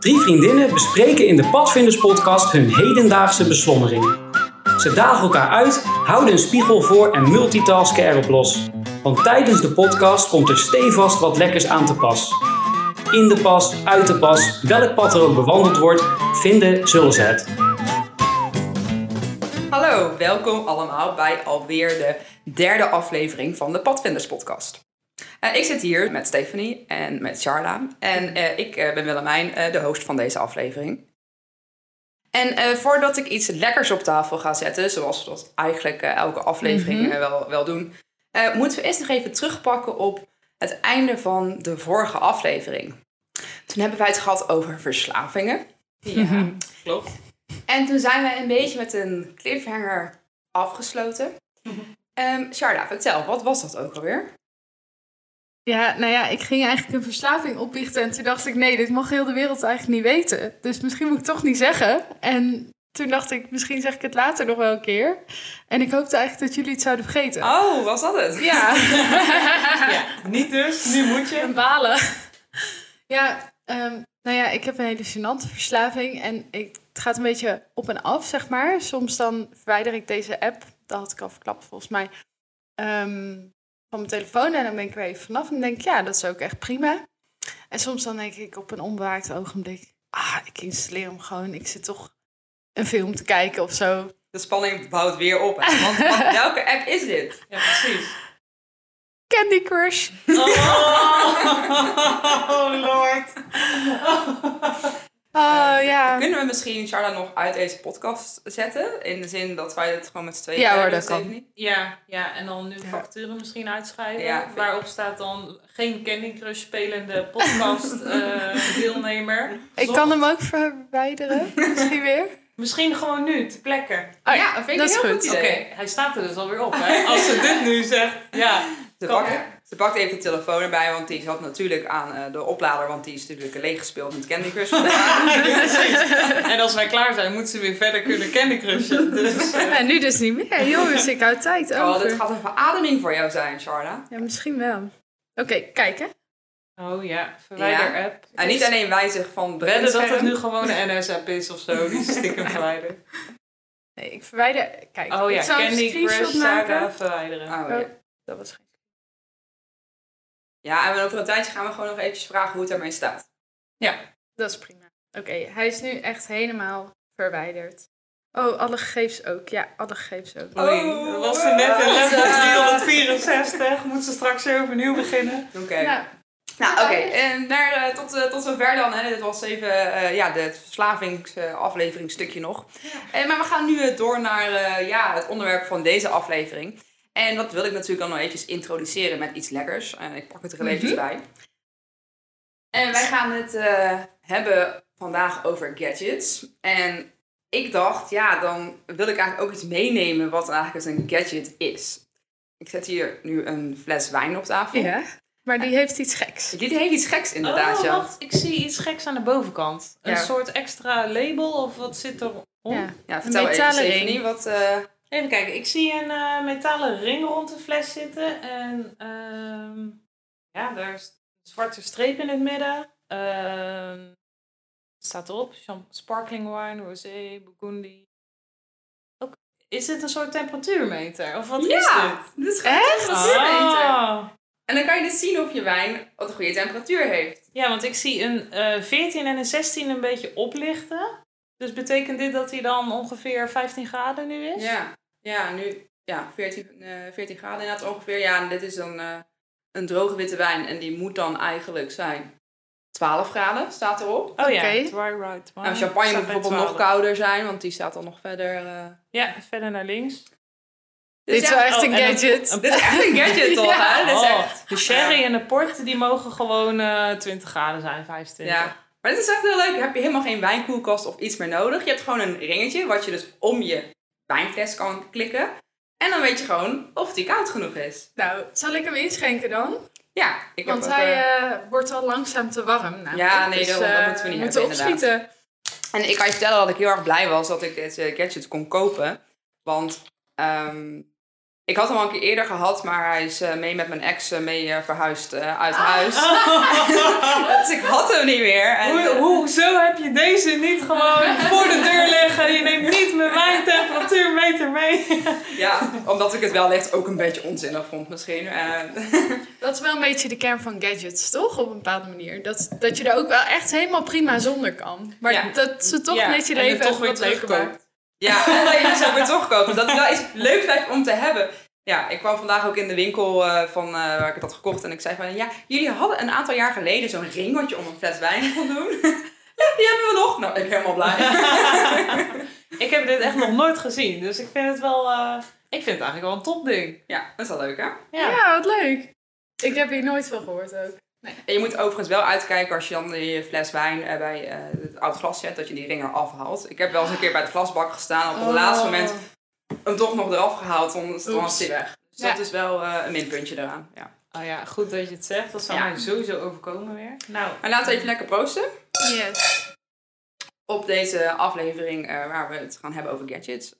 Drie vriendinnen bespreken in de Padvinders-podcast hun hedendaagse beslommeringen. Ze dagen elkaar uit, houden een spiegel voor en multitasken erop los. Want tijdens de podcast komt er stevast wat lekkers aan te pas. In de pas, uit de pas, welk pad er ook bewandeld wordt, vinden zullen ze het. Hallo, welkom allemaal bij alweer de derde aflevering van de Padvinders-podcast. Ik zit hier met Stephanie en met Charla en ik ben Willemijn, de host van deze aflevering. En voordat ik iets lekkers op tafel ga zetten, zoals we dat eigenlijk elke aflevering wel doen, moeten we eerst nog even terugpakken op het einde van de vorige aflevering. Toen hebben wij het gehad over verslavingen. Ja, klopt. En toen zijn we een beetje met een cliffhanger afgesloten. Charla, vertel, wat was dat ook alweer? Ja, nou ja, ik ging eigenlijk een verslaving oplichten en toen dacht ik, nee, dit mag heel de wereld eigenlijk niet weten. Dus misschien moet ik het toch niet zeggen. En toen dacht ik, misschien zeg ik het later nog wel een keer. En ik hoopte eigenlijk dat jullie het zouden vergeten. Oh, was dat het? Ja. Ja, niet dus, nu moet je. En balen. Ja, nou ja, ik heb een hele gênante verslaving en het gaat een beetje op en af, zeg maar. Soms dan verwijder ik deze app, dat had ik al verklapt volgens mij, van mijn telefoon en dan ben ik er even vanaf en denk ik, ja, dat is ook echt prima. En soms dan denk ik op een onbewaakt ogenblik, ik installeer hem gewoon, ik zit toch een film te kijken of zo. De spanning bouwt weer op. Want welke app is dit? Ja, precies. Candy Crush. Oh lord. Ja. Kunnen we misschien Charla nog uit deze podcast zetten? In de zin dat wij het gewoon met z'n tweeën hebben. Ja hoor, dat kan. Niet. Ja, en dan nu facturen misschien uitschrijven. Ja, waarop staat dan geen Candy Crush spelende podcast deelnemer. Ik kan hem ook verwijderen, misschien weer. Misschien gewoon nu, te plekken. Oh, ja, dat vind ik heel goed. Oké, hij staat er dus alweer op. Hè? Als ze dit nu zegt, ja. Ze pakt even de telefoon erbij, want die zat natuurlijk aan de oplader, want die is natuurlijk leeggespeeld met Candy Crush. En als wij klaar zijn, moeten ze weer verder kunnen Candy Crushen. Dus, ja, nu dus niet meer. Jongens, ik hou tijd over. Oh, dit gaat een verademing voor jou zijn, Charla. Ja, misschien wel. Oké, kijken. Oh ja, verwijder app. En niet alleen wijzig van... Redden dat het nu gewoon een NS-app is of zo, die stiekem verwijder. Nee, ik verwijder... Kijk, oh ja, Candy Crush, Saga, verwijderen. Oh ja, dat was geen... Ja, en over een tijdje gaan we gewoon nog eventjes vragen hoe het ermee staat. Ja, dat is prima. Oké, hij is nu echt helemaal verwijderd. Oh, alle gegevens ook. Ja, alle gegevens ook. Oh, dat was er net in level 364. Moet ze straks weer overnieuw beginnen. Oké. Nou, tot zover dan. Hè. Dit was even de verslavingsafleveringsstukje nog. Ja. Maar we gaan nu door naar het onderwerp van deze aflevering. En dat wil ik natuurlijk dan nog eventjes introduceren met iets lekkers. Ik pak het er eventjes bij. En wij gaan het hebben vandaag over gadgets. En ik dacht, dan wil ik eigenlijk ook iets meenemen wat eigenlijk een gadget is. Ik zet hier nu een fles wijn op tafel. Ja, maar die heeft iets geks. Die heeft iets geks inderdaad, ja. Oh, wacht, ik zie iets geks aan de bovenkant. Een soort extra label of wat zit er om? Ja, vertel even, Stephanie, wat... Even kijken, ik zie een metalen ring rond de fles zitten. En daar is een zwarte streep in het midden. Staat erop, sparkling wine, rosé, burgundy. Okay. Is dit een soort temperatuurmeter? Of wat is dit? Dit is gewoon echt? Een temperatuurmeter. Oh. En dan kan je dus zien of je wijn wat een goede temperatuur heeft. Ja, want ik zie een 14 en een 16 een beetje oplichten. Dus betekent dit dat hij dan ongeveer 15 graden nu is? Ja nu 14 graden inderdaad ongeveer. Ja, en dit is een droge witte wijn. En die moet dan eigenlijk zijn 12 graden, staat erop. Oh ja, dry. Nou, champagne moet bijvoorbeeld nog kouder zijn, want die staat dan nog verder... Ja, verder naar links. Dit is wel echt een gadget. Dit is echt een gadget toch, hè? De sherry en de port, die mogen gewoon 20 graden zijn, 25. Ja. Maar dit is echt heel leuk. Dan heb je helemaal geen wijnkoelkast of iets meer nodig. Je hebt gewoon een ringetje wat je dus om je wijnfles kan klikken. En dan weet je gewoon of die koud genoeg is. Nou, zal ik hem inschenken dan? Ja. Want hij wordt al langzaam te warm. Nou, ja, nee, dus, dat moeten we niet moeten hebben, opschieten. Inderdaad. En ik kan je vertellen dat ik heel erg blij was dat ik dit gadget kon kopen. Want Ik had hem al een keer eerder gehad, maar hij is mee met mijn ex verhuisd uit huis. Dus ik had hem niet meer. Hoezo heb je deze niet gewoon voor de deur liggen? Je neemt niet met mijn temperatuurmeter mee. Ja, omdat ik het wellicht ook een beetje onzinnig vond misschien. Dat is wel een beetje de kern van gadgets, toch? Op een bepaalde manier. Dat je er ook wel echt helemaal prima zonder kan. Maar ja, dat ze toch net je leven toch wat leuker maakt. Ja, en dat je het ook weer terugkopen. Dat is wel iets leuks om te hebben. Ja, ik kwam vandaag ook in de winkel waar ik het had gekocht. En ik zei van, ja, jullie hadden een aantal jaar geleden zo'n ringeltje om een fles wijn kon doen. Ja, die hebben we nog. Nou, ik ben helemaal blij. Ik heb dit echt nog nooit gezien. Dus ik vind het wel, ik vind het eigenlijk wel een topding. Ja, dat is wel leuk, hè? Ja, wat leuk. Ik heb hier nooit van gehoord ook. Nee. En je moet overigens wel uitkijken als je dan die fles wijn bij het oud glas zet, dat je die ring eraf haalt. Ik heb wel eens een keer bij de glasbak gestaan op het laatste moment hem toch nog eraf gehaald, want dan was hij weg. Dus dat is wel een minpuntje eraan. Ja. Oh ja, goed dat je het zegt. Dat zou mij sowieso overkomen weer. Nou. Maar laten we even lekker proosten. Yes. Op deze aflevering waar we het gaan hebben over gadgets.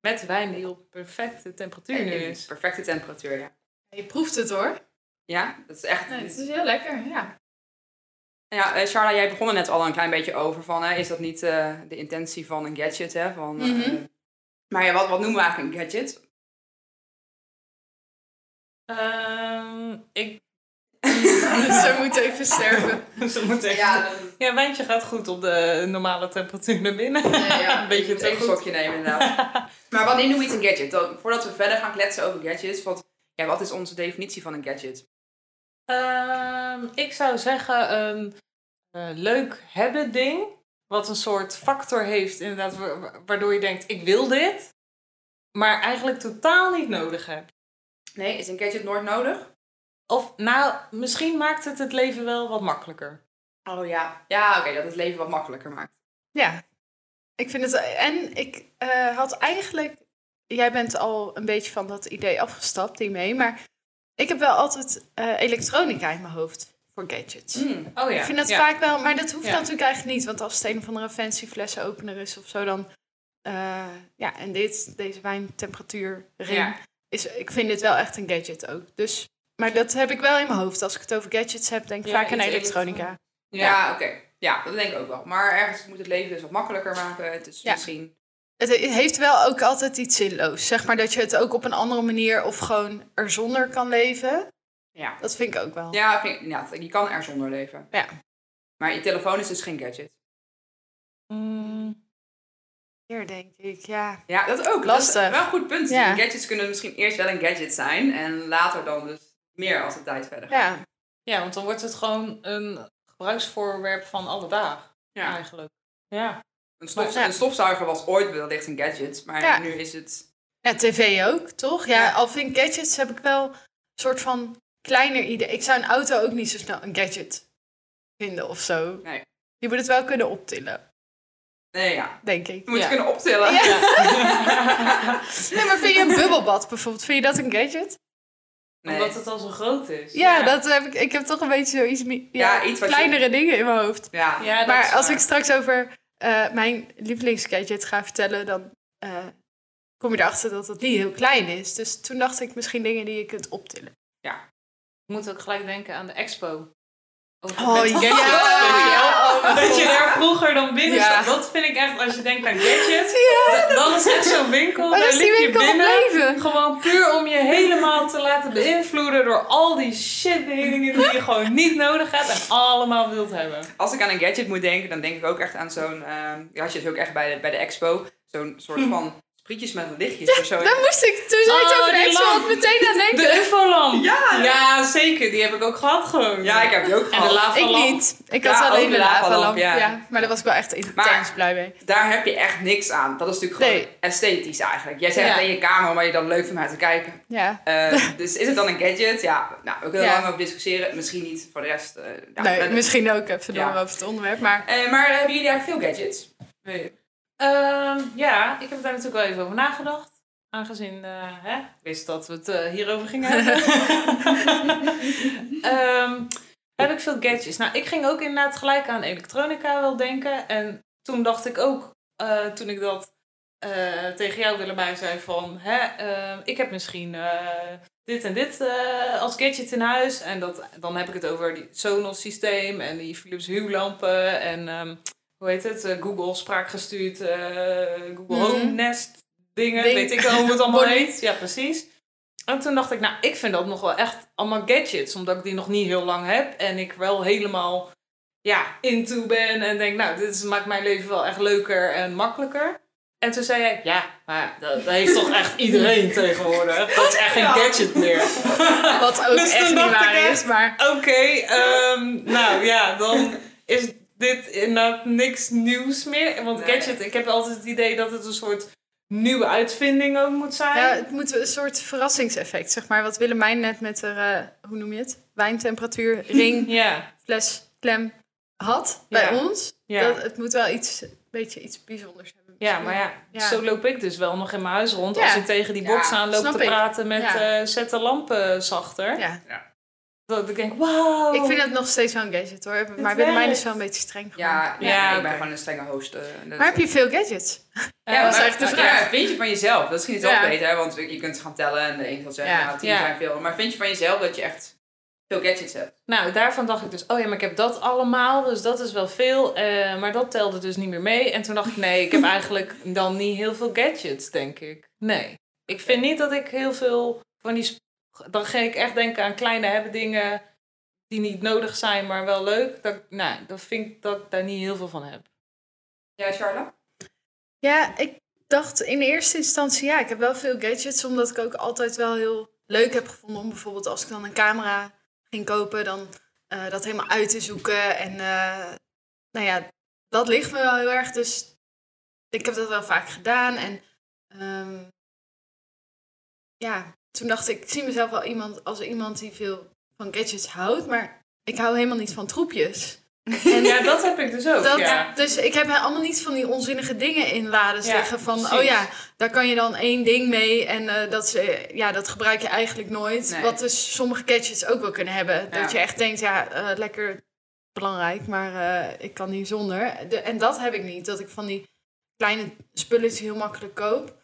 Met wijn die op perfecte temperatuur nu is. Perfecte temperatuur, ja. Je proeft het hoor. Ja, dat is echt... Nee, het is heel lekker, ja. Ja, Charla, jij begon er net al een klein beetje over van... is dat niet de intentie van een gadget, hè? Van, maar ja, wat noemen we eigenlijk een gadget? Ze moeten even sterven. Ze moeten even... Ja, wijntje gaat goed op de normale temperatuur naar binnen. Ja, een beetje te goed. Een slokje nemen, inderdaad. Maar wat noemen we iets een gadget? Voordat we verder gaan kletsen over gadgets... Ja, wat is onze definitie van een gadget? Ik zou zeggen een leuk hebben ding. Wat een soort factor heeft inderdaad. Waardoor je denkt, ik wil dit. Maar eigenlijk totaal niet nodig hebt. Nee, is een gadget nooit nodig? Of nou, misschien maakt het leven wel wat makkelijker. Oh ja. Ja, oké, dat het leven wat makkelijker maakt. Ja. Ik vind het... En ik had eigenlijk... Jij bent al een beetje van dat idee afgestapt hiermee. Maar ik heb wel altijd elektronica in mijn hoofd voor gadgets. Mm. Oh, ja. Ik vind dat vaak wel... Maar dat hoeft natuurlijk eigenlijk niet. Want als het een of andere fancyflessenopener is of zo, dan... en deze wijntemperatuurring is... Ik vind dit wel echt een gadget ook. Dus, maar dat heb ik wel in mijn hoofd. Als ik het over gadgets heb, denk ik vaak aan elektronica. Oké. Ja, dat denk ik ook wel. Maar ergens moet het leven dus wat makkelijker maken. Het is misschien... Het heeft wel ook altijd iets zinloos. Zeg maar dat je het ook op een andere manier of gewoon er zonder kan leven. Ja. Dat vind ik ook wel. Ja, je kan er zonder leven. Ja. Maar je telefoon is dus geen gadget. Hier denk ik, ja. Ja, dat ook. Lastig. Dat is wel een goed punt. Ja. Gadgets kunnen misschien eerst wel een gadget zijn. En later dan dus meer als de tijd verder gaat. Ja, want dan wordt het gewoon een gebruiksvoorwerp van alle dagen. Ja. Eigenlijk. Ja. Een stofzuiger was ooit wellicht een gadget, maar nu is het... Ja, tv ook, toch? Ja, al vind ik gadgets, heb ik wel een soort van kleiner idee. Ik zou een auto ook niet zo snel een gadget vinden of zo. Nee. Je moet het wel kunnen optillen. Nee, ja. Denk ik. Je moet het kunnen optillen. Ja. Nee, maar vind je een bubbelbad bijvoorbeeld, vind je dat een gadget? Nee. Omdat het al zo groot is. Ja, dat heb ik. Ik heb toch een beetje zoiets iets kleinere dingen in mijn hoofd. Ja. Ja, maar als ik straks over... mijn lievelingsgadget ga vertellen, dan kom je erachter dat het niet heel klein is. Dus toen dacht ik misschien dingen die je kunt optillen. Ja. Ik moet ook gelijk denken aan de expo. Oh ja! Dat je daar vroeger dan binnen staat. Dat vind ik echt, als je denkt aan gadgets, dan is echt zo'n winkel. Daar liep je binnen, gewoon puur om je helemaal te laten beïnvloeden door al die shit dingen die je gewoon niet nodig hebt en allemaal wilt hebben. Als ik aan een gadget moet denken, dan denk ik ook echt aan zo'n, had je het ook echt bij de expo, zo'n soort van... Frietjes met lichtjes of zo. Daar moest ik toen zei het over de expo meteen aan denken. De UFO-lamp. Ja, zeker. Die heb ik ook gehad gewoon. Ja, ik heb die ook gehad. En de lavalamp. Ik niet. Ik had alleen de lavalamp. Ja, maar daar was ik wel echt intens blij mee. Daar heb je echt niks aan. Dat is natuurlijk gewoon esthetisch eigenlijk. Jij zegt in je kamer waar je dan leuk vindt naar te kijken. Ja. Dus is het dan een gadget? Ja, nou, we kunnen er lang over discussiëren. Misschien niet voor de rest. Nee, misschien ook even door over het onderwerp. Maar hebben jullie eigenlijk veel gadgets? Nee. Ik heb daar natuurlijk wel even over nagedacht. Aangezien ik wist dat we het hierover gingen hebben. Heb ik veel gadgets? Nou, ik ging ook inderdaad gelijk aan elektronica wel denken. En toen dacht ik ook, toen ik dat tegen jou Willemijn zei van... ik heb misschien dit en dit als gadget in huis. En dan heb ik het over die Sonos systeem en die Philips Hue lampen. En Google spraakgestuurd, Google Home Nest dingen. Weet ik wel hoe het allemaal heet. Ja, precies. En toen dacht ik, nou, ik vind dat nog wel echt allemaal gadgets. Omdat ik die nog niet heel lang heb. En ik wel helemaal into ben. En denk, nou, maakt mijn leven wel echt leuker en makkelijker. En toen zei hij, ja, maar dat heeft toch echt iedereen tegenwoordig. Dat is echt geen gadget meer. Wat ook dus echt niet waar is, maar... dan is dit inderdaad niks nieuws meer. Want gadget, ik heb altijd het idee dat het een soort... nieuwe uitvinding ook moet zijn. Ja, het moet een soort verrassingseffect, zeg maar. Wat Willemijn net met haar, hoe noem je het? Wijntemperatuur, ring, fles, klem had bij ons. Ja. Het moet wel een beetje iets bijzonders hebben. Ja, maar zo loop ik dus wel nog in mijn huis rond. Als ik tegen die box aan loop te praten met zet de lampen zachter. Ja. Dat ik denk, wauw. Ik vind het nog steeds wel een gadget hoor. Maar Willemijn is wel een beetje streng gewoon. Ik ben gewoon een strenge host. Maar heb je veel gadgets? Dat is echt de vraag. Vind je van jezelf? Dat is misschien zelf beter. Want je kunt gaan tellen en de een zal zeggen, nou, 10 zijn veel. Maar vind je van jezelf dat je echt veel gadgets hebt? Nou, daarvan dacht ik dus, maar ik heb dat allemaal. Dus dat is wel veel. Maar dat telde dus niet meer mee. En toen dacht ik, nee, ik heb eigenlijk dan niet heel veel gadgets, denk ik. Nee. Ik vind niet dat ik heel veel van die... Dan ging ik echt denken aan kleine hebben dingen die niet nodig zijn, maar wel leuk. Dat vind ik dat ik daar niet heel veel van heb. Ja, Charlotte? Ja, ik dacht in eerste instantie, ik heb wel veel gadgets. Omdat ik ook altijd wel heel leuk heb gevonden om bijvoorbeeld als ik dan een camera ging kopen, dan dat helemaal uit te zoeken. En dat ligt me wel heel erg. Dus ik heb dat wel vaak gedaan. En toen dacht ik, ik zie mezelf wel als iemand die veel van gadgets houdt. Maar ik hou helemaal niet van troepjes. En dat heb ik dus ook. Dus ik heb allemaal niet van die onzinnige dingen in lades liggen. Van, precies. Daar kan je dan één ding mee. En dat gebruik je eigenlijk nooit. Nee. Wat dus sommige gadgets ook wel kunnen hebben. Dat je echt denkt, lekker belangrijk. Maar ik kan hier zonder. En dat heb ik niet. Dat ik van die kleine spulletjes heel makkelijk koop.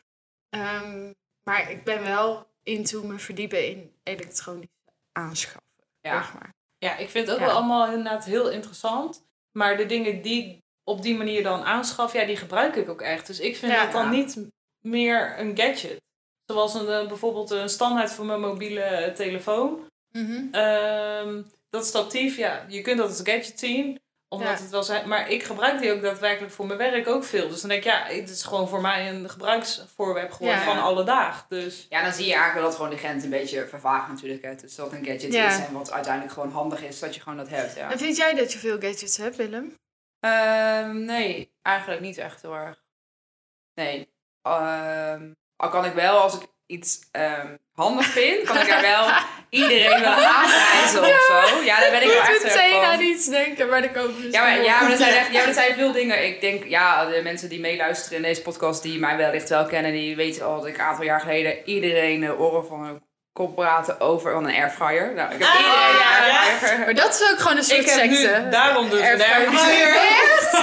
Maar ik ben wel... into me verdiepen in elektronisch aanschaffen. Ja, zeg maar. Ik vind het ook wel allemaal inderdaad heel interessant. Maar de dingen die ik op die manier dan aanschaf, die gebruik ik ook echt. Dus ik vind dat dan niet meer een gadget. Zoals bijvoorbeeld een standaard voor mijn mobiele telefoon. Mm-hmm. Dat statief, je kunt dat als gadget zien. Omdat het wel zijn. Maar ik gebruik die ook daadwerkelijk voor mijn werk ook veel. Dus dan denk ik, het is gewoon voor mij een gebruiksvoorwerp geworden van alle dagen. Dus. Ja, dan zie je eigenlijk dat gewoon de grens een beetje vervaagt natuurlijk. Hè. Dus dat een gadget is en wat uiteindelijk gewoon handig is dat je gewoon dat hebt. Ja. En vind jij dat je veel gadgets hebt, Willem? Nee, eigenlijk niet echt heel erg. Nee. Al kan ik wel, als ik iets handig vind, kan ik er wel iedereen wel aanwijzen of zo. Ja, daar ben ik wel echt meteen van. Aan iets denken, maar dan komen we dat zijn veel dingen. Ik denk, de mensen die meeluisteren in deze podcast, die mij wellicht wel kennen, die weten al dat ik een aantal jaar geleden iedereen de oren van een kop praten over een airfryer. Nou, ik heb iedereen een airfryer. Maar dat is ook gewoon een soort secte. Daarom dus een airfryer. Echt?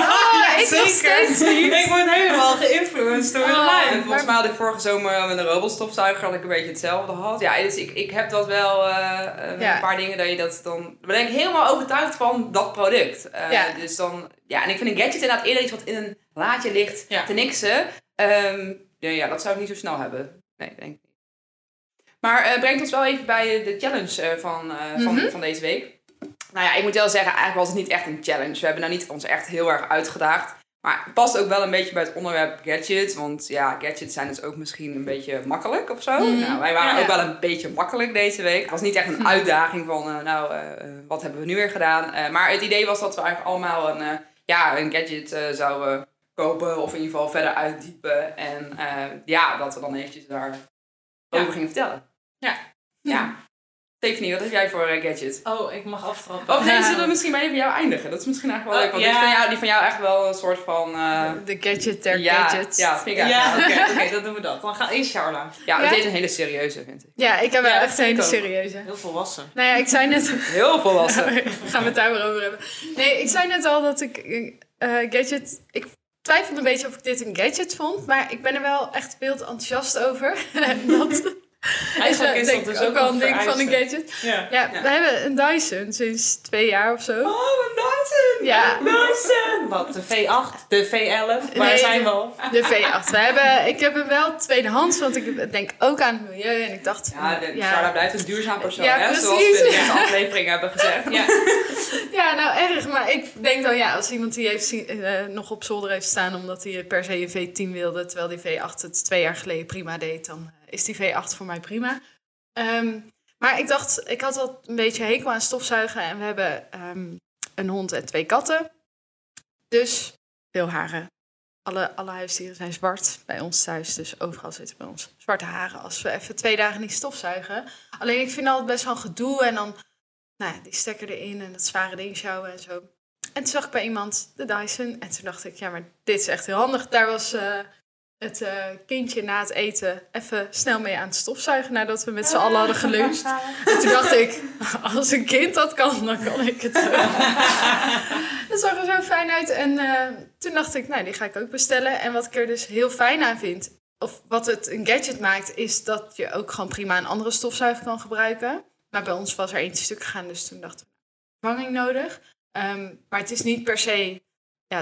Ik nog steeds niet. Ik word helemaal geïnfluenced door Willemijn. Volgens mij had ik vorige zomer met een robotstofzuiger had ik een beetje hetzelfde gehad. Ja, dus ik heb dat wel een paar dingen dat je dat dan... Dan ben ik helemaal overtuigd van dat product. Dus dan... Ja, en ik vind een gadget inderdaad eerder iets wat in een laadje ligt te niksen. Dat zou ik niet zo snel hebben. Nee, denk ik. Maar brengt ons wel even bij de challenge van deze week. Nou ja, ik moet wel zeggen, eigenlijk was het niet echt een challenge. We hebben nou niet ons echt heel erg uitgedaagd. Maar het past ook wel een beetje bij het onderwerp gadgets. Want gadgets zijn dus ook misschien een beetje makkelijk of zo. Mm. Nou, wij waren ook wel een beetje makkelijk deze week. Het was niet echt een uitdaging van, wat hebben we nu weer gedaan? Maar het idee was dat we eigenlijk allemaal een gadget zouden kopen. Of in ieder geval verder uitdiepen. En dat we dan eventjes daar... over ging vertellen. Stephanie, wat heb jij voor gadget? Oh, ik mag aftrappen. Of zullen we misschien bij die van jou eindigen? Dat is misschien eigenlijk wel leuk. Want die van jou echt wel een soort van... de gadget ter gadgets. Ja, vind ik oké, dan doen we dat. Dan gaan we in Charla. Ja, dit is een hele serieuze, vind ik. Ja, ik heb wel echt een hele serieuze. Heel volwassen. Nou ja, ik zei net... Heel volwassen. Gaan we het daar weer over hebben. Nee, ik zei net al dat ik gadget... Ik twijfelde een beetje of ik dit een gadget vond. Maar ik ben er wel echt wild enthousiast over. Eigenlijk is dat dus ook wel een ding van een gadget. Ja. We hebben een Dyson sinds 2 jaar of zo. Oh, een Dyson! Ja. Dyson! Wat, de V8? De V11? Waar zijn we al? De V8. Ik heb hem wel tweedehands, want ik denk ook aan het milieu. En ik dacht... Sarah blijft een duurzaam persoon, precies. Zoals we in deze aflevering hebben gezegd. Ja, nou erg. Maar ik denk dan, als iemand die heeft nog op zolder heeft staan... omdat hij per se een V10 wilde, terwijl die V8 het 2 jaar geleden prima deed... dan is die V8 voor mij prima. Maar ik dacht, ik had al een beetje hekel aan stofzuigen. En we hebben een hond en 2 katten. Dus veel haren. Alle huisdieren zijn zwart bij ons thuis. Dus overal zitten bij ons zwarte haren. Als we even 2 dagen niet stofzuigen. Alleen ik vind altijd best wel een gedoe. En dan die stekker erin en dat zware ding sjouwen en zo. En toen zag ik bij iemand de Dyson. En toen dacht ik, maar dit is echt heel handig. Daar was... Het kindje na het eten even snel mee aan het stofzuigen... nadat we met z'n allen hadden geluncht. En toen dacht ik, als een kind dat kan, dan kan ik het wel. Dat zag er zo fijn uit. En toen dacht ik, die ga ik ook bestellen. En wat ik er dus heel fijn aan vind... of wat het een gadget maakt... is dat je ook gewoon prima een andere stofzuiger kan gebruiken. Maar bij ons was er 1 stuk gegaan, dus toen dacht ik... vervanging nodig. Maar het is niet per se...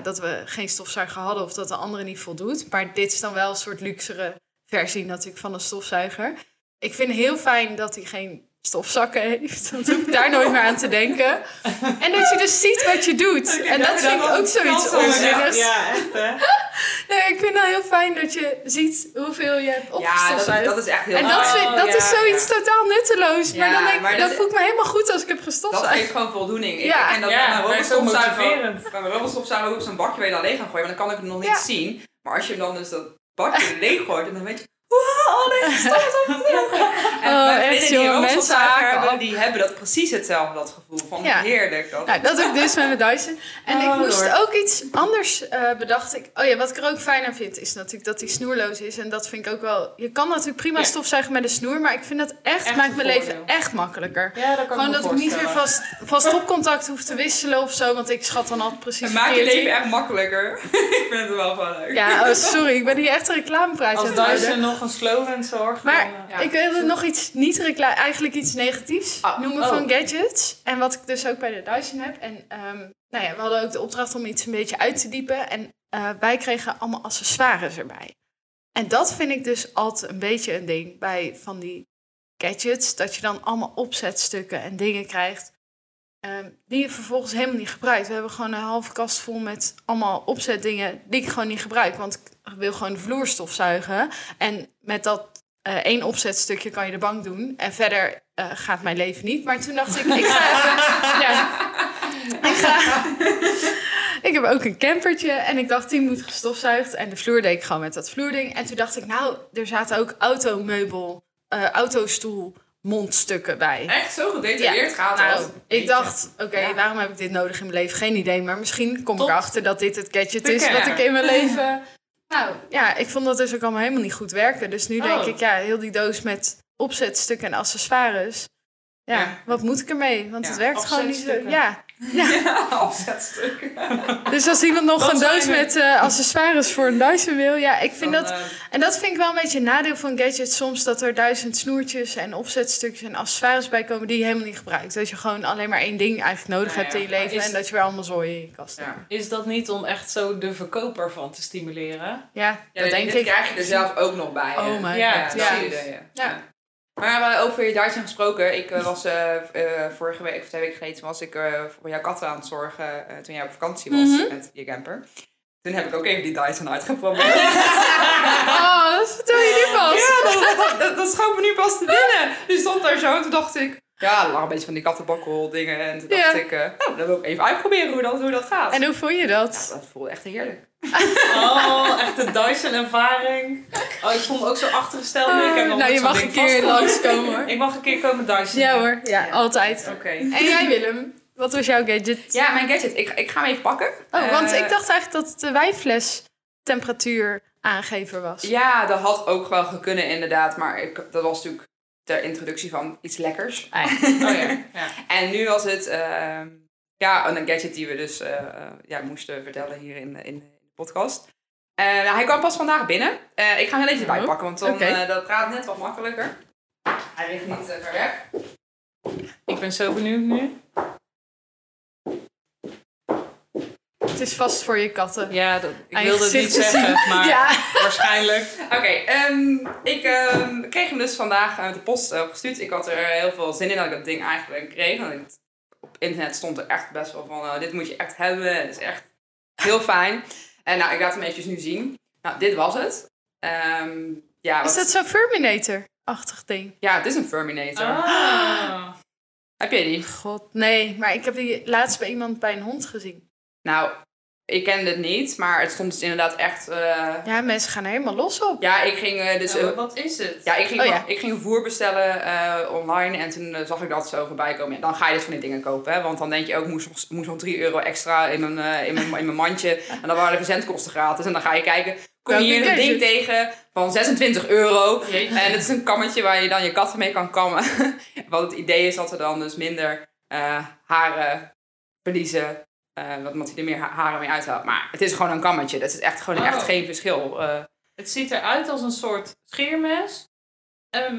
dat we geen stofzuiger hadden of dat de andere niet voldoet. Maar dit is dan wel een soort luxere versie natuurlijk van een stofzuiger. Ik vind heel fijn dat hij geen stofzakken heeft. Dan hoef ik daar nooit meer aan te denken. En dat je dus ziet wat je doet. En dat vind ik ook zoiets onzinnigs. Ja, echt hè? Ik vind het heel fijn dat je ziet hoeveel je hebt opgestofzuigd. Ja, dat is echt heel is zoiets totaal nutteloos. Ja, maar dan denk ik, dat voelt me helemaal goed als ik heb gestofzuigd. Dat geeft gewoon voldoening. En dan mijn robotstofzuiger ook zo'n bakje weer dan leeg gaan gooien. Maar dan kan ik het nog niet zien. Maar als je dan dus dat bakje leeg gooit, dan weet je... Wow, deze stofzuiger is opgedroogd. Die hebben dat precies hetzelfde, dat gevoel van heerlijk. Dat doe ik dus met mijn Dyson. En ik moest ook iets anders bedacht. Wat ik er ook fijn aan vind, is natuurlijk dat die snoerloos is. En dat vind ik ook wel... Je kan natuurlijk prima stofzuigen met een snoer, maar ik vind dat echt maakt mijn leven echt makkelijker. Ja, dat kan gewoon dat ik niet weer vast stopcontact hoef te wisselen of zo, want ik schat dan altijd precies... Het maakt je leven echt makkelijker. Ik vind het wel van leuk. Ja, sorry, ik ben hier echt een reclamepraatje aan het houden. Als Dyson nog een slogan zorgt... Maar dan, ik wilde nog iets niet reclame... Eigenlijk iets negatiefs noemen van gadgets. En wat ik dus ook bij de Dyson heb. En we hadden ook de opdracht om iets een beetje uit te diepen. En wij kregen allemaal accessoires erbij. En dat vind ik dus altijd een beetje een ding bij van die gadgets. Dat je dan allemaal opzetstukken en dingen krijgt die je vervolgens helemaal niet gebruikt. We hebben gewoon een halve kast vol met allemaal opzetdingen die ik gewoon niet gebruik. Want ik wil gewoon de vloer stofzuigen. En met dat... 1 opzetstukje kan je de bank doen. En verder gaat mijn leven niet. Maar toen dacht ik, ik heb ook een campertje. En ik dacht, die moet gestofzuigd. En de vloer deed ik gewoon met dat vloerding. En toen dacht ik, er zaten ook automeubel, autostoel, mondstukken bij. Echt? Zo gedetailleerd gaat het. Ik dacht, waarom heb ik dit nodig in mijn leven? Geen idee, maar misschien kom ik erachter dat dit het gadget is wat ik in mijn leven... ik vond dat dus ook allemaal helemaal niet goed werken. Dus nu denk ik, heel die doos met opzetstukken en accessoires. Wat moet ik ermee? Want het werkt gewoon niet zo. Ja, opzetstukken. Dus als iemand nog een doos met accessoires voor een Dyson wil. Ja, ik vind dat... En dat vind ik wel een beetje een nadeel van gadgets soms. Dat er 1000 snoertjes en opzetstukjes en accessoires bij komen die je helemaal niet gebruikt. Dat je gewoon alleen maar 1 ding eigenlijk nodig hebt in je leven. En dat je weer allemaal zooi in je kast hebt. Is dat niet om echt zo de verkoper van te stimuleren? Ja, dat denk ik. Krijg je er zelf ook nog bij. Oh my god. Ja. Maar over je Dyson gesproken, ik was vorige week of 2 weken geleden was ik voor jouw katten aan het zorgen toen jij op vakantie was met je camper. Toen heb ik ook even die Dyson uitgeprobeerd. Dat vertel je nu pas. Dat schoot me nu pas te binnen. Dus stond daar zo en toen dacht ik, er lag een beetje van die kattenbakkel dingen. En toen dacht ik, dan wil ik even uitproberen hoe dat gaat. En hoe voel je dat? Dat voelde echt heerlijk. Echt de Dyson-ervaring. Ik vond me ook zo achtergesteld. Je mag een keer langskomen. Ik mag een keer komen Dyson. Ja hoor, altijd. Okay. En jij Willem, wat was jouw gadget? Ja, mijn gadget. Ik ga hem even pakken. Want ik dacht eigenlijk dat het de wijnfles temperatuur aangever was. Ja, dat had ook wel gekunnen inderdaad. Maar dat was natuurlijk ter introductie van iets lekkers. En nu was het een gadget die we dus moesten vertellen hier in de podcast. Hij kwam pas vandaag binnen. Ik ga hem een beetje erbij pakken, want dan dat gaat net wat makkelijker. Hij ligt niet ver weg. Ik ben zo benieuwd nu. Het is vast voor je katten. Ja, ik wilde het niet zeggen, maar waarschijnlijk. Oké, ik kreeg hem dus vandaag uit de post opgestuurd. Ik had er heel veel zin in dat ik dat ding eigenlijk kreeg. Want op internet stond er echt best wel van, dit moet je echt hebben. Het is echt heel fijn. En nou, ik laat hem eventjes nu zien. Nou, dit was het. Is dat zo'n Furminator-achtig ding? Ja, het is een Furminator. Ah. Heb jij die? God, nee. Maar ik heb die laatst bij iemand bij een hond gezien. Nou, ik kende het niet, maar het stond dus inderdaad echt... Ja, mensen gaan er helemaal los op. Ja, ik ging wat is het? Ja, ik ging voer bestellen online en toen zag ik dat zo voorbij komen. Ja, dan ga je dus van die dingen kopen, hè? Want dan denk je ook, moest nog €3 extra in mijn mandje. En dan waren de verzendkosten gratis. En dan ga je kijken, kom je hier een ding tegen van €26. Jeetje. En het is een kammetje waar je dan je katten mee kan kammen. Want het idee is dat er dan dus minder haren verliezen. Want hij er meer haren mee uithaalt. Maar het is gewoon een kammetje. Dat is echt gewoon echt geen verschil. Het ziet eruit als een soort scheermes.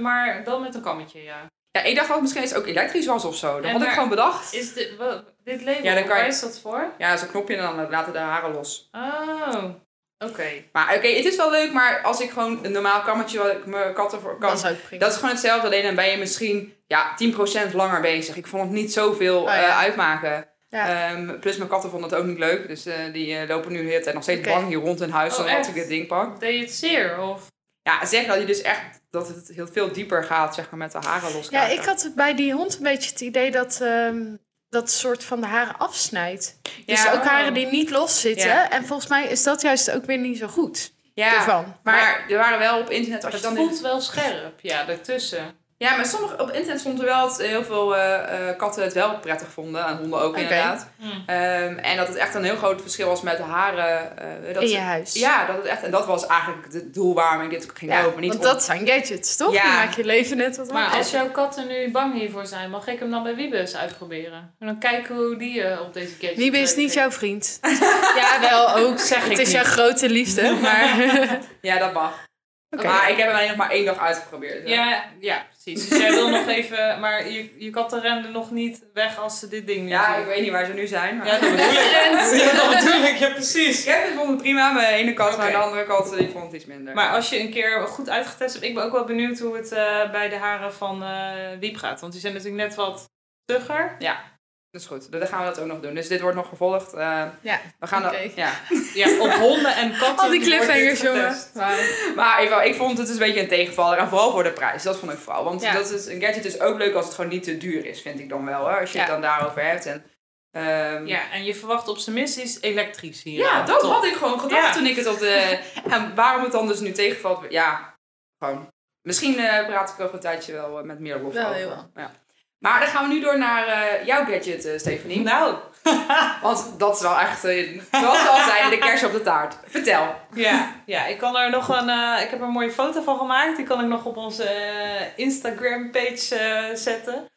Maar dan met een kammetje, ja. Ja, ik dacht dat het misschien eens ook elektrisch was of zo. Dat had ik gewoon bedacht. Is dit label, waar is dat voor? Ja, zo'n knopje en dan laten de haren los. Oh, oké. Maar oké, het is wel leuk. Maar als ik gewoon een normaal kammetje wat ik mijn katten voor kan... Dat is gewoon hetzelfde. Alleen dan ben je misschien 10% langer bezig. Ik vond het niet zoveel uitmaken. Ja. Plus mijn katten vonden het ook niet leuk. Dus die lopen nu de hele tijd nog steeds bang hier rond in huis. Zodat ik dit ding pak. Deed je het zeer? Of? Ja, zeg dat je dus echt dat het heel veel dieper gaat, zeg maar, met de haren los. Ja, ik had bij die hond een beetje het idee dat dat soort van de haren afsnijdt. Dus ook haren die niet los zitten. Ja. En volgens mij is dat juist ook weer niet zo goed. Ja, maar er waren wel op internet... Als het je dan voelt wel scherp, daartussen. Ja, maar sommige op internet stond er wel dat heel veel katten het wel prettig vonden. En honden ook inderdaad. Mm. En dat het echt een heel groot verschil was met de haren. In je huis. Ja, dat het echt, en dat was eigenlijk het doel waarom ik dit ging lopen. Niet want dat zijn gadgets, toch? Ja. Die maak je leven net wat makkelijker. Maar als jouw katten nu bang hiervoor zijn, mag ik hem dan bij Wiebes uitproberen? En dan kijken hoe die op deze gadgets... Wiebes is niet jouw vriend. Ja, wel ook. Zeg het ik is niet. Jouw grote liefde, maar... Ja, dat mag. Okay. Maar ik heb hem alleen nog maar 1 dag uitgeprobeerd. Ja, precies. Dus jij wil nog even... Maar je katten renden nog niet weg als ze dit ding niet doen. Ik weet niet waar ze nu zijn. Maar... Ja, dat bedoel ik. Ja, precies. Ik vond het prima, mijn ene kat. Maar de andere kat, die vond het iets minder. Maar als je een keer goed uitgetest hebt... Ik ben ook wel benieuwd hoe het bij de haren van Wiep gaat. Want die zijn natuurlijk net wat stugger. Ja. Dat is goed, dan gaan we dat ook nog doen. Dus dit wordt nog gevolgd. We gaan dat. Ja, op honden en katten. Al die cliffhangers, jongen. Maar ik vond het dus een beetje een tegenvaller. En vooral voor de prijs, dat vond ik vooral. Want dat is, een gadget is ook leuk als het gewoon niet te duur is, vind ik dan wel. Hè? Als je het dan daarover hebt. En, en je verwacht op zijn minst iets elektrisch hier. Ja, dat had ik gewoon gedacht toen ik het op de... En waarom het dan dus nu tegenvalt? Ja, gewoon. Misschien praat ik over een tijdje wel met meer lof over. Heel wel. Ja. Maar dan gaan we nu door naar jouw gadget, Stefanie. Nou. Want dat is wel echt, zoals we al zeiden, de kers op de taart. Vertel. Ja, ik kan er nog ik heb er een mooie foto van gemaakt. Die kan ik nog op onze Instagram-page zetten.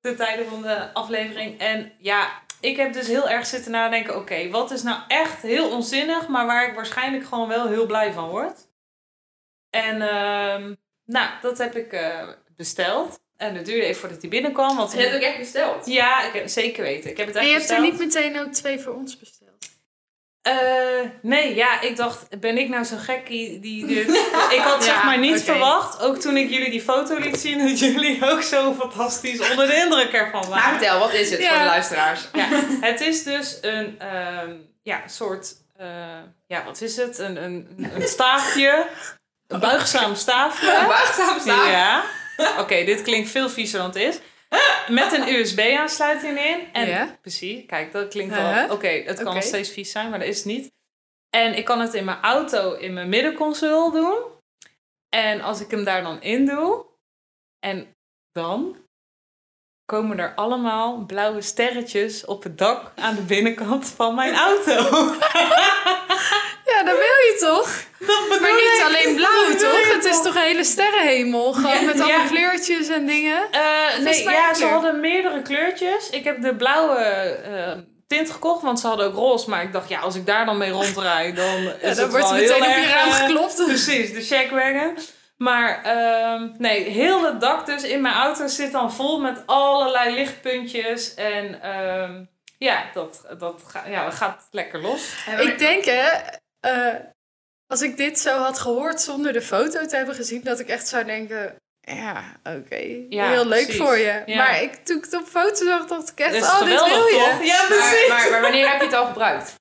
Ten tijde van de aflevering. En ja, ik heb dus heel erg zitten nadenken. Oké, wat is nou echt heel onzinnig, maar waar ik waarschijnlijk gewoon wel heel blij van word. En dat heb ik besteld. En het duurde even voordat hij binnenkwam. Want dat heb ik echt besteld. Ja, ik heb zeker weten. Ik heb het echt besteld. En je hebt er niet meteen ook 2 voor ons besteld? Nee, ik dacht, ben ik nou zo'n gekkie die dit... Ik had zeg maar niet verwacht, ook toen ik jullie die foto liet zien, dat jullie ook zo fantastisch onder de indruk ervan waren. Nou, vertel, wat is het voor de luisteraars? Ja, het is dus een soort... wat is het? Een staafje. Een buigzaam staafje. Een buigzaam staafje? Ja. Oké, dit klinkt veel viezer dan het is. Met een USB-aansluiting in. En precies, kijk, dat klinkt wel... Oké, het kan nog steeds vies zijn, maar dat is het niet. En ik kan het in mijn auto, in mijn middenconsole doen. En als ik hem daar dan in doe... En dan komen er allemaal blauwe sterretjes op het dak aan de binnenkant van mijn auto. Ja, dat wil je toch? Maar niet alleen blauw, toch? Het is toch een hele sterrenhemel? Gewoon met alle kleurtjes en dingen? Ze hadden meerdere kleurtjes. Ik heb de blauwe tint gekocht, want ze hadden ook roze. Maar ik dacht, ja, als ik daar dan mee rondrijd, dan is ja, dan het wordt wel meteen heel op je raam geklopt. Precies, de checkwagon. Maar nee, heel het dak dus in mijn auto zit dan vol met allerlei lichtpuntjes. En ja, dat gaat lekker los. Ik denk, hè, als ik dit zo had gehoord zonder de foto te hebben gezien, dat ik echt zou denken, ja, oké. Ja, heel leuk precies. Voor je. Ja. Maar toen ik het op foto zag, dacht ik echt, dus dit wil je. Toch? Ja, precies. Maar wanneer heb je het al gebruikt?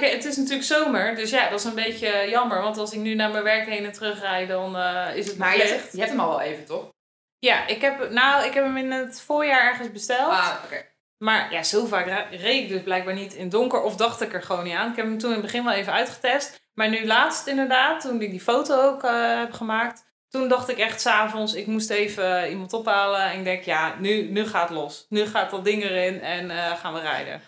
Het is natuurlijk zomer, dus ja, dat is een beetje jammer. Want als ik nu naar mijn werk heen en terug rijd, dan is het maar licht. Je hebt hem al wel even, toch? Ja, ik heb hem in het voorjaar ergens besteld. Ah, oké. Maar ja, zo vaak reed ik dus blijkbaar niet in donker. Of dacht ik er gewoon niet aan. Ik heb hem toen in het begin wel even uitgetest. Maar nu laatst inderdaad, toen ik die foto ook heb gemaakt. Toen dacht ik echt 's avonds, ik moest even iemand ophalen. En ik denk, ja, nu gaat het los. Nu gaat dat ding erin en gaan we rijden.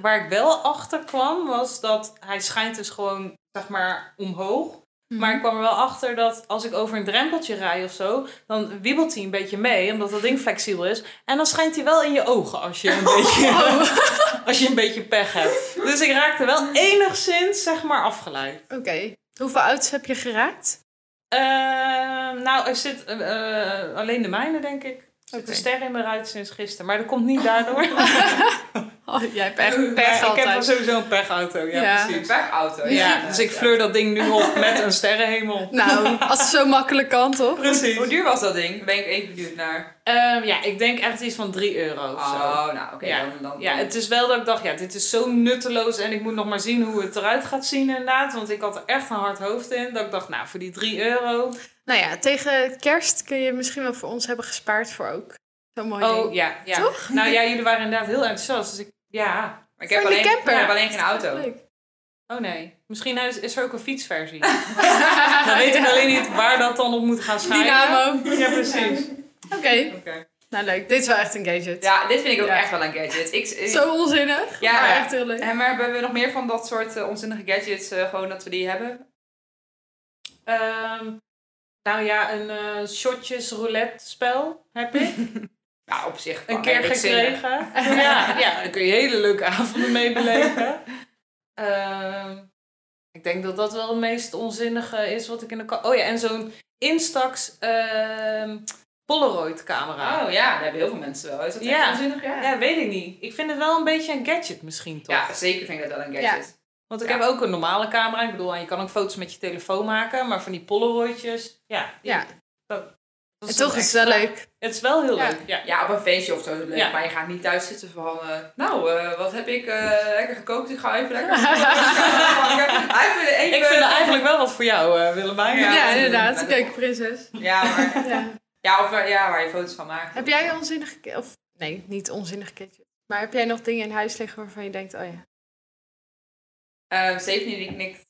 Waar ik wel achter kwam, was dat hij schijnt dus gewoon, zeg maar, omhoog. Maar ik kwam er wel achter dat als ik over een drempeltje rijd of zo, dan wiebelt hij een beetje mee, omdat dat ding flexibel is. En dan schijnt hij wel in je ogen als je een beetje pech hebt. Dus ik raakte wel enigszins, zeg maar, afgeleid. Oké. Hoeveel auto's heb je geraakt? Er zit alleen de mijne, denk ik. Er zit een ster in mijn ruit sinds gisteren. Maar dat komt niet daardoor. Jij hebt echt een pechauto. Ik heb sowieso een pechauto. Ja, precies. Een pechauto. Ja. Dus ik fleur dat ding nu op met een sterrenhemel. Nou, als het zo makkelijk kan, toch? Precies. Hoe duur was dat ding? Daar ben ik even benieuwd naar. Ik denk echt iets van €3 of zo. Oh, nou oké. Ja. Dan... ja, het is wel dat ik dacht, ja, dit is zo nutteloos en ik moet nog maar zien hoe het eruit gaat zien inderdaad. Want ik had er echt een hard hoofd in. Dat ik dacht, nou, voor die €3... Nou ja, tegen kerst kun je misschien wel voor ons hebben gespaard voor ook. Zo'n mooi ding. Oh, ja. Toch? Nou ja, jullie waren inderdaad heel enthousiast. Dus maar ik heb alleen geen auto. Leuk. Oh nee. Misschien is er ook een fietsversie. Dan weet ik alleen niet waar dat dan op moet gaan schijnen. Dynamo. Ja, precies. Oké. Nou, leuk. Dit is wel echt een gadget. Ja, dit vind ik ook echt wel een gadget. Zo onzinnig. Ja, maar echt heel leuk. En maar hebben we nog meer van dat soort onzinnige gadgets, gewoon dat we die hebben? Een shotjes roulette spel heb ik. Nou, op zich. Een keer gekregen. Ja, daar kun je hele leuke avonden mee beleven. Ik denk dat dat wel het meest onzinnige is wat ik in de... en zo'n Instax Polaroid camera. Oh ja, daar hebben heel veel mensen wel. Is dat echt onzinnig? Ja, weet ik niet. Ik vind het wel een beetje een gadget misschien, toch? Ja, zeker vind ik dat wel een gadget. Ja. Want ik heb ook een normale camera. Ik bedoel, je kan ook foto's met je telefoon maken. Maar van die Polaroidjes, Dat is en toch is het wel leuk. Het is wel heel leuk. Ja, op een feestje of zo is het leuk. Ja. Maar je gaat niet thuis zitten van... wat heb ik lekker gekookt? Ik ga even lekker... Ik vind er eigenlijk wel wat voor jou, Willemijn. Ja, inderdaad. Kijk, prinses. Ja, maar... waar je foto's van maakt. Heb jij onzinnig... of nee, niet onzinnig kitje. Maar heb jij nog dingen in huis liggen waarvan je denkt... oh ja. Stephanie die knikt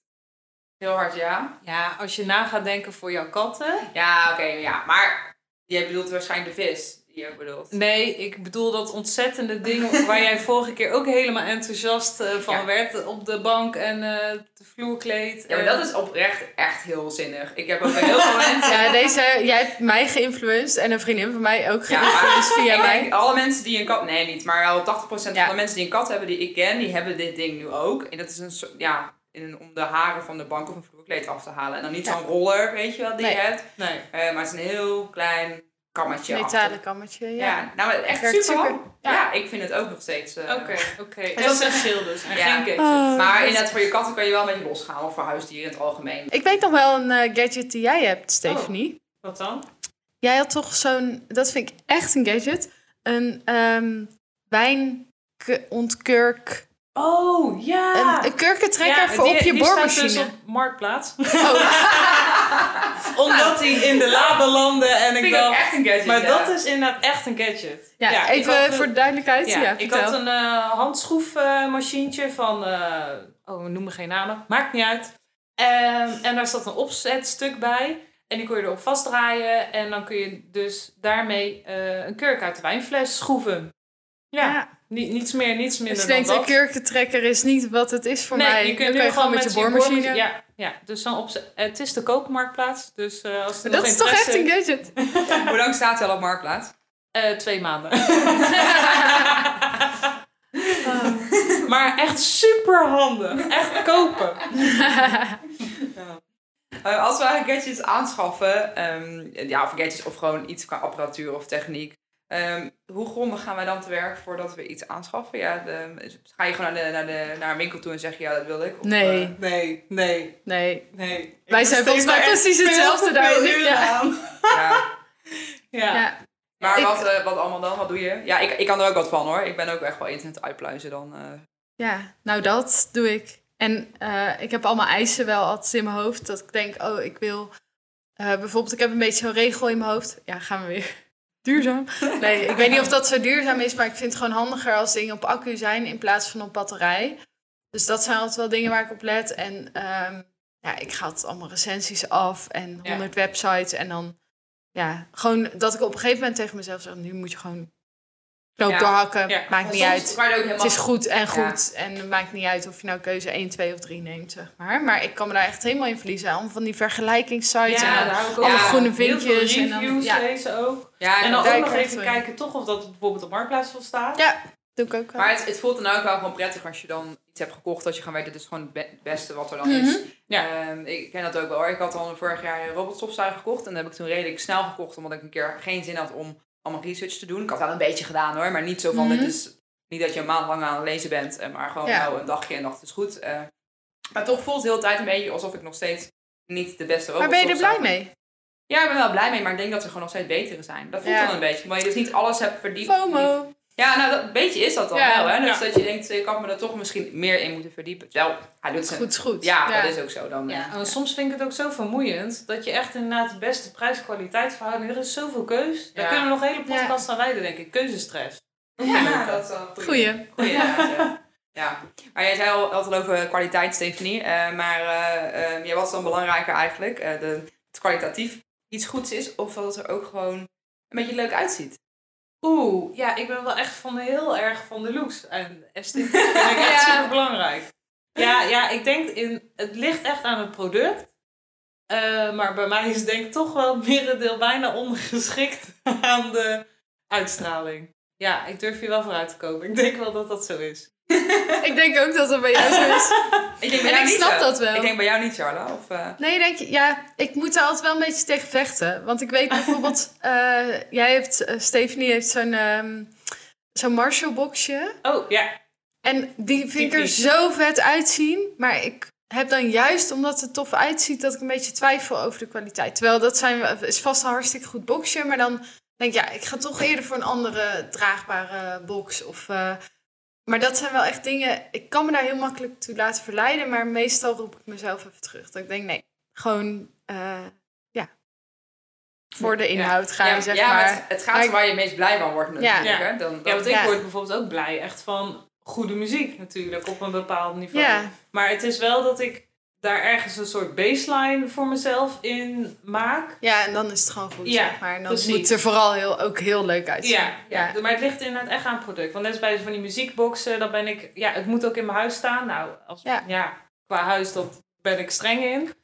heel hard ja. Ja, als je na gaat denken voor jouw katten. Ja, oké. Maar jij bedoelt waarschijnlijk de vis die je bedoelt. Nee, ik bedoel dat ontzettende ding waar jij vorige keer ook helemaal enthousiast van werd. Op de bank en de vloerkleed. Ja, maar dat is oprecht echt heel zinnig. Ik heb ook heel veel mensen... Ja, jij hebt mij geïnfluenced en een vriendin van mij ook geïnfluenced via mij. Alle mensen die een kat... Nee, niet. Maar wel 80% van de mensen die een kat hebben die ik ken, die hebben dit ding nu ook. En dat is een soort... Ja, om de haren van de bank of een vloerkleed af te halen. En dan niet zo'n roller, weet je wel, die je hebt. Nee. Maar het is een heel klein... kammetje. Metalen kammetje, echt super. Ja, ik vind het ook nog steeds. Oké. Dat is een schil dus. En geen gadget. Maar inderdaad, voor je katten kan je wel een beetje losgaan. Of voor huisdieren in het algemeen. Ik weet nog wel een gadget die jij hebt, Stephanie. Wat dan? Jij had toch zo'n... Dat vind ik echt een gadget. Een wijnontkurk... Oh, ja! Een kurkentrekker voor op je boormachine. Die staat dus op Marktplaats. Omdat hij in de lade landde en ik dacht... echt een gadget, maar dat is inderdaad echt een gadget. Ja, even voor de duidelijkheid. Ja, ik had een handschroefmachientje van... we noemen geen namen. Maakt niet uit. En daar zat een opzetstuk bij. En die kon je erop vastdraaien. En dan kun je dus daarmee een kurk uit de wijnfles schroeven. Ja. Niets meer, niets minder dus dan denkt, dat. Dus je denkt, een kurkentrekker is niet wat het is voor mij. Je kunt nu gewoon met je boormachine. Ja. Dus dan het is de koopmarktplaats. Dus als dat is toch echt een gadget. Hoe lang staat hij al op marktplaats? 2 maanden. Maar echt super handig. Echt kopen. Als we gadgets aanschaffen, of gadgets of gewoon iets qua apparatuur of techniek. Hoe grondig gaan wij dan te werk voordat we iets aanschaffen? Ga je gewoon naar een winkel toe en zeg je, ja, dat wil ik? Of, nee. Wij zijn volgens mij precies hetzelfde daarin. Ja. Maar wat allemaal dan? Wat doe je? Ja, ik kan er ook wat van hoor. Ik ben ook echt wel internet uitpluizen dan. Ja, nou dat doe ik. En ik heb allemaal eisen wel altijd in mijn hoofd. Dat ik denk, ik wil... bijvoorbeeld, ik heb een beetje zo'n regel in mijn hoofd. Ja, gaan we weer. Duurzaam? Nee, ik weet niet of dat zo duurzaam is. Maar ik vind het gewoon handiger als dingen op accu zijn in plaats van op batterij. Dus dat zijn altijd wel dingen waar ik op let. En ik ga altijd allemaal recensies af. En 100 websites. En dan gewoon dat ik op een gegeven moment tegen mezelf zeg... Nu moet je gewoon knoop doorhakken. Ja. Maakt niet uit. Het is goed en goed. Ja. En het maakt niet uit of je nou keuze 1, 2 of 3 neemt, zeg maar. Maar ik kan me daar echt helemaal in verliezen. Allemaal van die vergelijkingssites. Ja, en alle groene vinkjes. Heel veel reviews lezen ook. Ja, en dan ook nog even kijken toch of dat bijvoorbeeld op Marktplaats zal staan. Ja, doe ik ook wel. Maar het voelt dan ook wel gewoon prettig als je dan iets hebt gekocht. Dat je gewoon weet, dit is gewoon het beste wat er dan is. Ja. Ik ken dat ook wel. Ik had al vorig jaar een robotstofzuiger gekocht. En dat heb ik toen redelijk snel gekocht. Omdat ik een keer geen zin had om allemaal research te doen. Ik had wel een beetje gedaan hoor. Maar niet zo van, dit is niet dat je een maand lang aan het lezen bent. Maar gewoon een dagje en dacht is goed. Maar toch voelt het de hele tijd een beetje alsof ik nog steeds niet de beste robotstofzuiger... Maar ben je er blij mee? Ja, ik ben wel blij mee, maar ik denk dat ze gewoon nog steeds betere zijn. Dat voelt dan een beetje. Maar je dus niet alles hebt verdiept. FOMO. Ja, nou, dat beetje is dat dan wel. Hè? Dus dat je denkt, ik had me er toch misschien meer in moeten verdiepen. Wel, hij doet het goed. Ja, dat is ook zo dan. Soms vind ik het ook zo vermoeiend dat je echt inderdaad de beste prijs-kwaliteit verhouding. Er is zoveel keus. Daar kunnen we nog hele podcast aan wijden, denk ik. Keuzestress. Ja, dat is wel goeie. Ja, maar jij zei al over kwaliteit, Stephanie. Wat is dan belangrijker eigenlijk? Het kwalitatief iets goeds is of dat het er ook gewoon een beetje leuk uitziet. Ik ben wel echt heel erg van de looks en esthetiek. Dat vind ik echt super belangrijk. Ja, ik denk het ligt echt aan het product. Maar bij mij is denk ik toch wel het merendeel bijna ongeschikt aan de uitstraling. Ja, ik durf hier wel voor uit te komen. Ik denk wel dat dat zo is. Ik denk ook dat dat bij jou zo is. Ik snap dat wel. Ik denk bij jou niet, Charla. Nee, ik moet daar altijd wel een beetje tegen vechten. Want ik weet bijvoorbeeld... Stephanie heeft zo'n Marshall boxje. Oh, ja. En die vind ik er zo vet uitzien. Maar ik heb dan juist, omdat het tof uitziet... dat ik een beetje twijfel over de kwaliteit. Terwijl is vast een hartstikke goed boxje. Maar dan denk ik, ik ga toch eerder voor een andere draagbare box of... Maar dat zijn wel echt dingen... Ik kan me daar heel makkelijk toe laten verleiden... maar meestal roep ik mezelf even terug. Dat ik denk, nee, gewoon... voor de inhoud gaan, zeg maar. Ja, het gaat waar je meest blij van wordt natuurlijk. Ja, hè? Ik word bijvoorbeeld ook blij echt van goede muziek natuurlijk... op een bepaald niveau. Ja. Maar het is wel dat ik daar ergens een soort baseline voor mezelf in maak. Ja, en dan is het gewoon goed, zeg maar. En dan precies. Moet het er vooral heel leuk uitzien. Ja, maar het ligt inderdaad echt aan het product. Want net bij van die muziekboxen, dan ben ik... Ja, het moet ook in mijn huis staan. Nou, qua huis, dat ben ik streng in.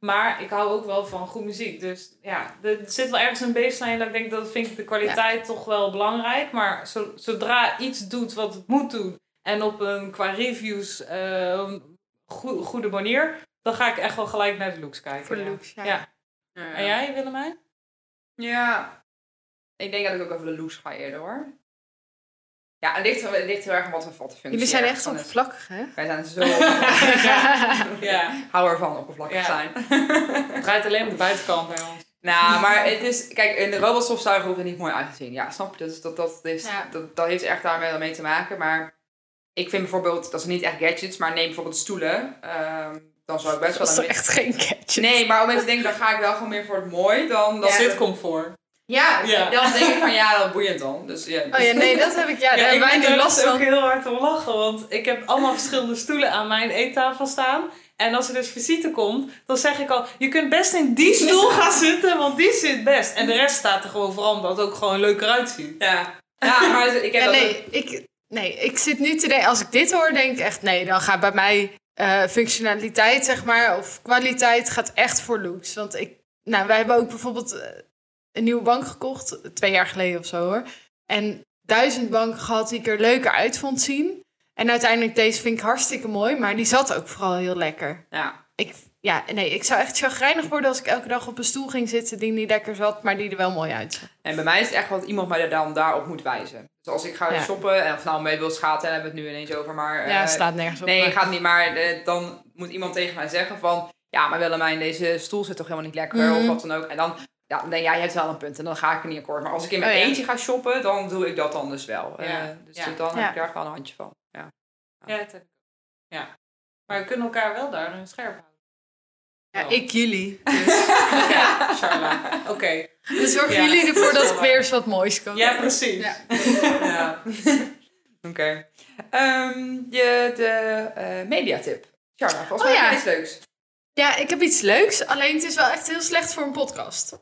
Maar ik hou ook wel van goed muziek. Dus ja, er zit wel ergens een baseline... dat ik denk, dat vind ik de kwaliteit toch wel belangrijk. Maar zodra iets doet wat het moet doen... en op een qua reviews... goede manier, dan ga ik echt wel gelijk naar de looks kijken. Voor de looks, ja. En jij, Willemijn? Ja, ik denk dat ik ook over de looks ga eerder, hoor. Ja, het ligt heel erg aan wat we vatten functie. Jullie zijn echt oppervlakkig, hè? Wij zijn zo oppervlakkig. Hou ervan oppervlakkig zijn. Het draait alleen op de buitenkant bij ons. Nou, maar het is... Kijk, in de robotstofzuiger hoeft er niet mooi uit te zien. Ja, snap je? Dat heeft echt daarmee te maken, maar... Ik vind bijvoorbeeld, dat zijn niet echt gadgets, maar neem bijvoorbeeld stoelen. Dan zou ik best wel... Dat is echt geen gadget. Nee, maar om even te denken, dan ga ik wel gewoon meer voor het mooi. Dan zitcomfort. Ja, dan denk ik van dat boeiend dan. Dus, Oh ja, nee, dat heb ik. Ja, ik ben er ook heel hard om lachen, want ik heb allemaal verschillende stoelen aan mijn eettafel staan. En als er dus visite komt, dan zeg ik al... Je kunt best in die stoel gaan zitten, want die zit best. En de rest staat er gewoon vooral, omdat het ook gewoon leuker uitziet. Ja, maar ik heb ik zit nu te denken, als ik dit hoor, denk ik echt... Nee, dan gaat bij mij functionaliteit, zeg maar, of kwaliteit gaat echt voor looks. Want wij hebben ook bijvoorbeeld een nieuwe bank gekocht, 2 jaar geleden of zo, hoor. En duizend banken gehad die ik er leuker uit vond zien. En uiteindelijk deze vind ik hartstikke mooi. Maar die zat ook vooral heel lekker. Ja. Ik zou echt chagrijnig worden als ik elke dag op een stoel ging zitten die niet lekker zat, maar die er wel mooi uitzag. En bij mij is het echt wat iemand mij dan daarop moet wijzen. Dus als ik ga shoppen, en of nou mee wil schaten, hebben we het nu ineens over, maar... Ja, het staat nergens op. Nee, het gaat niet, maar dan moet iemand tegen mij zeggen van, ja, maar Willemijn, deze stoel zit toch helemaal niet lekker, of wat dan ook. En dan... Ja, dan denk jij, je hebt wel een punt en dan ga ik er niet akkoord. Maar als ik in mijn eentje ga shoppen, dan doe ik dat anders wel. Ja. Dan heb ik daar gewoon een handje van. Ja. Maar we kunnen elkaar wel daar een scherp houden. Ja, oh. Ik jullie. Dus. Ja, Charla. Oké. Dus zorgen jullie ervoor dat ik weer eens wat moois kan. Ja, precies. Ja. Ja. Oké. De mediatip. Charla, volgens mij heb je iets leuks. Ja, ik heb iets leuks. Alleen het is wel echt heel slecht voor een podcast.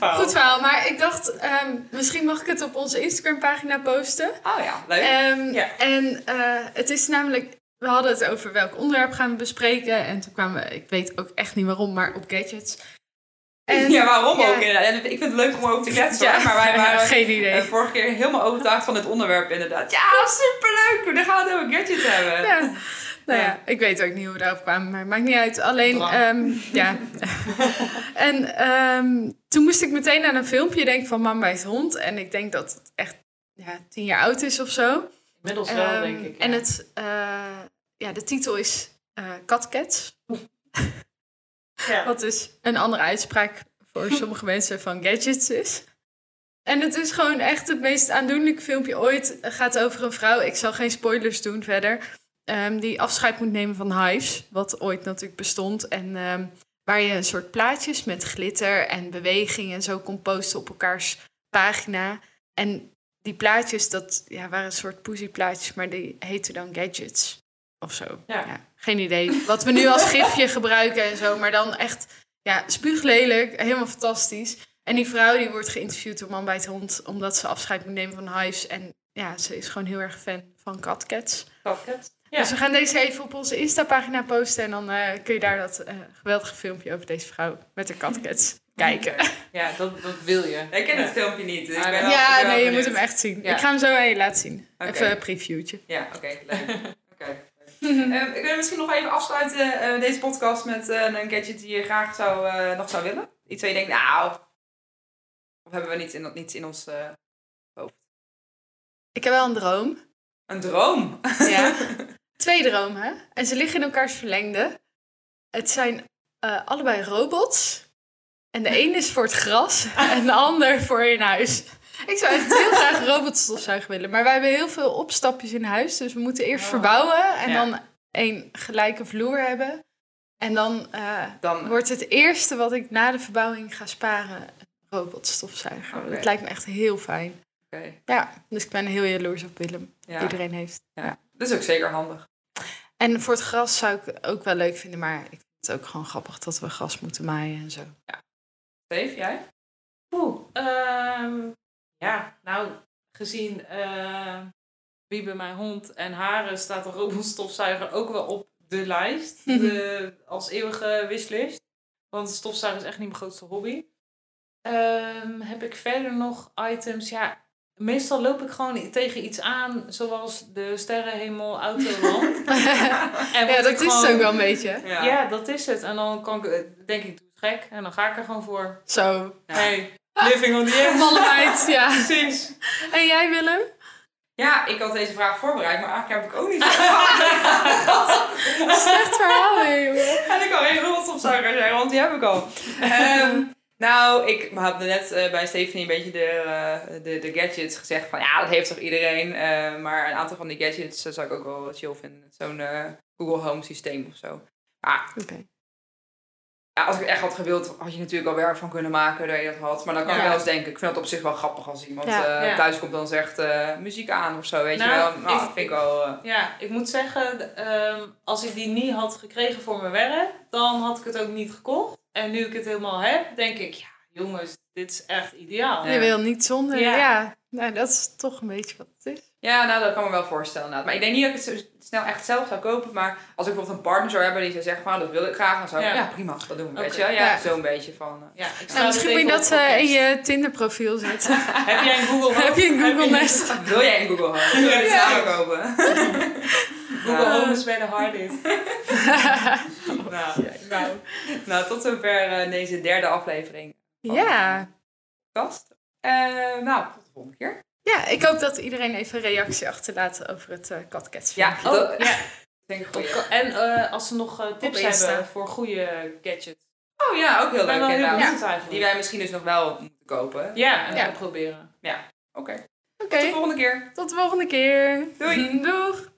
Goed verhaal. Maar ik dacht, misschien mag ik het op onze Instagram-pagina posten. Oh ja, leuk. En het is namelijk... We hadden het over welk onderwerp gaan we bespreken. En toen kwamen we, ik weet ook echt niet waarom, maar op gadgets. En, waarom ook inderdaad. En ik vind het leuk om over te kletsen. Ja, maar wij waren geen idee. Vorige keer helemaal overtuigd van het onderwerp inderdaad. Ja, superleuk. Dan gaan we het over gadgets hebben. Ja. Nou ja, ik weet ook niet hoe we daarop kwamen, maar het maakt niet uit. Alleen, en toen moest ik meteen aan een filmpje denken van Man bij het hond. En ik denk dat het echt 10 jaar oud is of zo. Inmiddels wel, denk ik. Ja. En het, de titel is Catcats. Ja. Wat dus een andere uitspraak voor sommige mensen van gadgets is. En het is gewoon echt het meest aandoenlijke filmpje ooit. Het gaat over een vrouw, ik zal geen spoilers doen verder... die afscheid moet nemen van Hyves, wat ooit natuurlijk bestond. En waar je een soort plaatjes met glitter en beweging en zo kon posten op elkaars pagina. En die plaatjes, dat waren een soort poesieplaatjes, maar die heten dan gadgets of zo. Ja. Ja, geen idee. Wat we nu als gifje gebruiken en zo, maar dan echt spuuglelijk, helemaal fantastisch. En die vrouw die wordt geïnterviewd door Man bij het Hond, omdat ze afscheid moet nemen van Hyves. En ze is gewoon heel erg fan van Catcats. Catcats? Ja. Dus we gaan deze even op onze Insta-pagina posten. En dan kun je daar dat geweldige filmpje over deze vrouw met de catcats kijken. Ja, dat wil je. Ik ken het filmpje niet. Dus je moet hem echt zien. Ja. Ik ga hem zo even laten zien. Okay. Even een previewtje. Ja, oké. Leuk. Ik wil misschien nog even afsluiten deze podcast met een gadget die je graag nog zou willen. Iets waar je denkt, nou... Of hebben we niets in ons hoofd? Ik heb wel een droom. Een droom? Ja. 2 dromen. En ze liggen in elkaars verlengde. Het zijn allebei robots. En de een is voor het gras. En de ander voor in huis. Ik zou echt heel graag een robotstofzuiger willen. Maar wij hebben heel veel opstapjes in huis. Dus we moeten eerst verbouwen. En dan 1 gelijke vloer hebben. En dan wordt het eerste wat ik na de verbouwing ga sparen... een robotstofzuiger. Okay. Dat lijkt me echt heel fijn. Okay. Ja, dus ik ben heel jaloers op Willem. Ja. Iedereen heeft. Ja. Dat is ook zeker handig. En voor het gras zou ik ook wel leuk vinden, maar ik vind het ook gewoon grappig dat we gras moeten maaien en zo. Ja. Steve, jij? Gezien wie bij mijn hond en haren staat de robotstofzuiger ook wel op de lijst. Als eeuwige wishlist. Want de stofzuiger is echt niet mijn grootste hobby. Heb ik verder nog items? Ja, meestal loop ik gewoon tegen iets aan, zoals de sterrenhemel, Autoland. Dat is het ook wel een beetje. Ja, dat is het. En dan kan ik, denk ik, doe het gek. En dan ga ik er gewoon voor. Zo. Ja. Hey, living on the edge. Malleheid, ja. Precies. En jij, Willem? Ja, ik had deze vraag voorbereid, maar eigenlijk heb ik ook niet voorbereid. Slecht verhaal, jongen. En ik kan geen robotstofzuiger zeggen, want die heb ik al. Nou, ik had net bij Stephanie een beetje de gadgets gezegd van... Ja, dat heeft toch iedereen? Maar een aantal van die gadgets zou ik ook wel chill vinden. Zo'n Google Home systeem of zo. Maar als ik het echt had gewild, had je natuurlijk al werk van kunnen maken dat je dat had. Maar dan kan ik wel eens denken, ik vind het op zich wel grappig als iemand thuis komt en zegt... muziek aan of zo, weet je wel. Nou, dat vind ik wel... Ja, ik moet zeggen, als ik die niet had gekregen voor mijn werk... dan had ik het ook niet gekocht. En nu ik het helemaal heb, denk ik... Ja, jongens, dit is echt ideaal. Je wil niet zonder. Ja. Nou, dat is toch een beetje wat het is. Ja, nou, dat kan me wel voorstellen. Nou. Maar ik denk niet dat ik het zo snel echt zelf zou kopen. Maar als ik bijvoorbeeld een partner zou hebben die zou zeggen van, dat wil ik graag. Dan zou ik, ja prima, dat doen we. Okay. Weet je wel? Ja, ja. Zo'n beetje van... Nou, misschien moet je dat in je Tinder profiel zetten. Heb jij een Google Home? Heb je een Google Nest? Wil jij een Google Home? Wil je het samen kopen? Google Home is bij de hardest. Nou, tot zover deze derde aflevering. Ja. Kast. Nou, tot de volgende keer. Ja, ik hoop dat iedereen even een reactie achterlaat over het cat-catch-filmpje. Ja, denk ik goed. En als ze nog tips hebben voor goede gadgets. Oh ja, ook heel leuk. Die wij misschien dus nog wel moeten kopen. Ja, en dan proberen. Ja, oké. Tot de volgende keer. Doei. Doeg.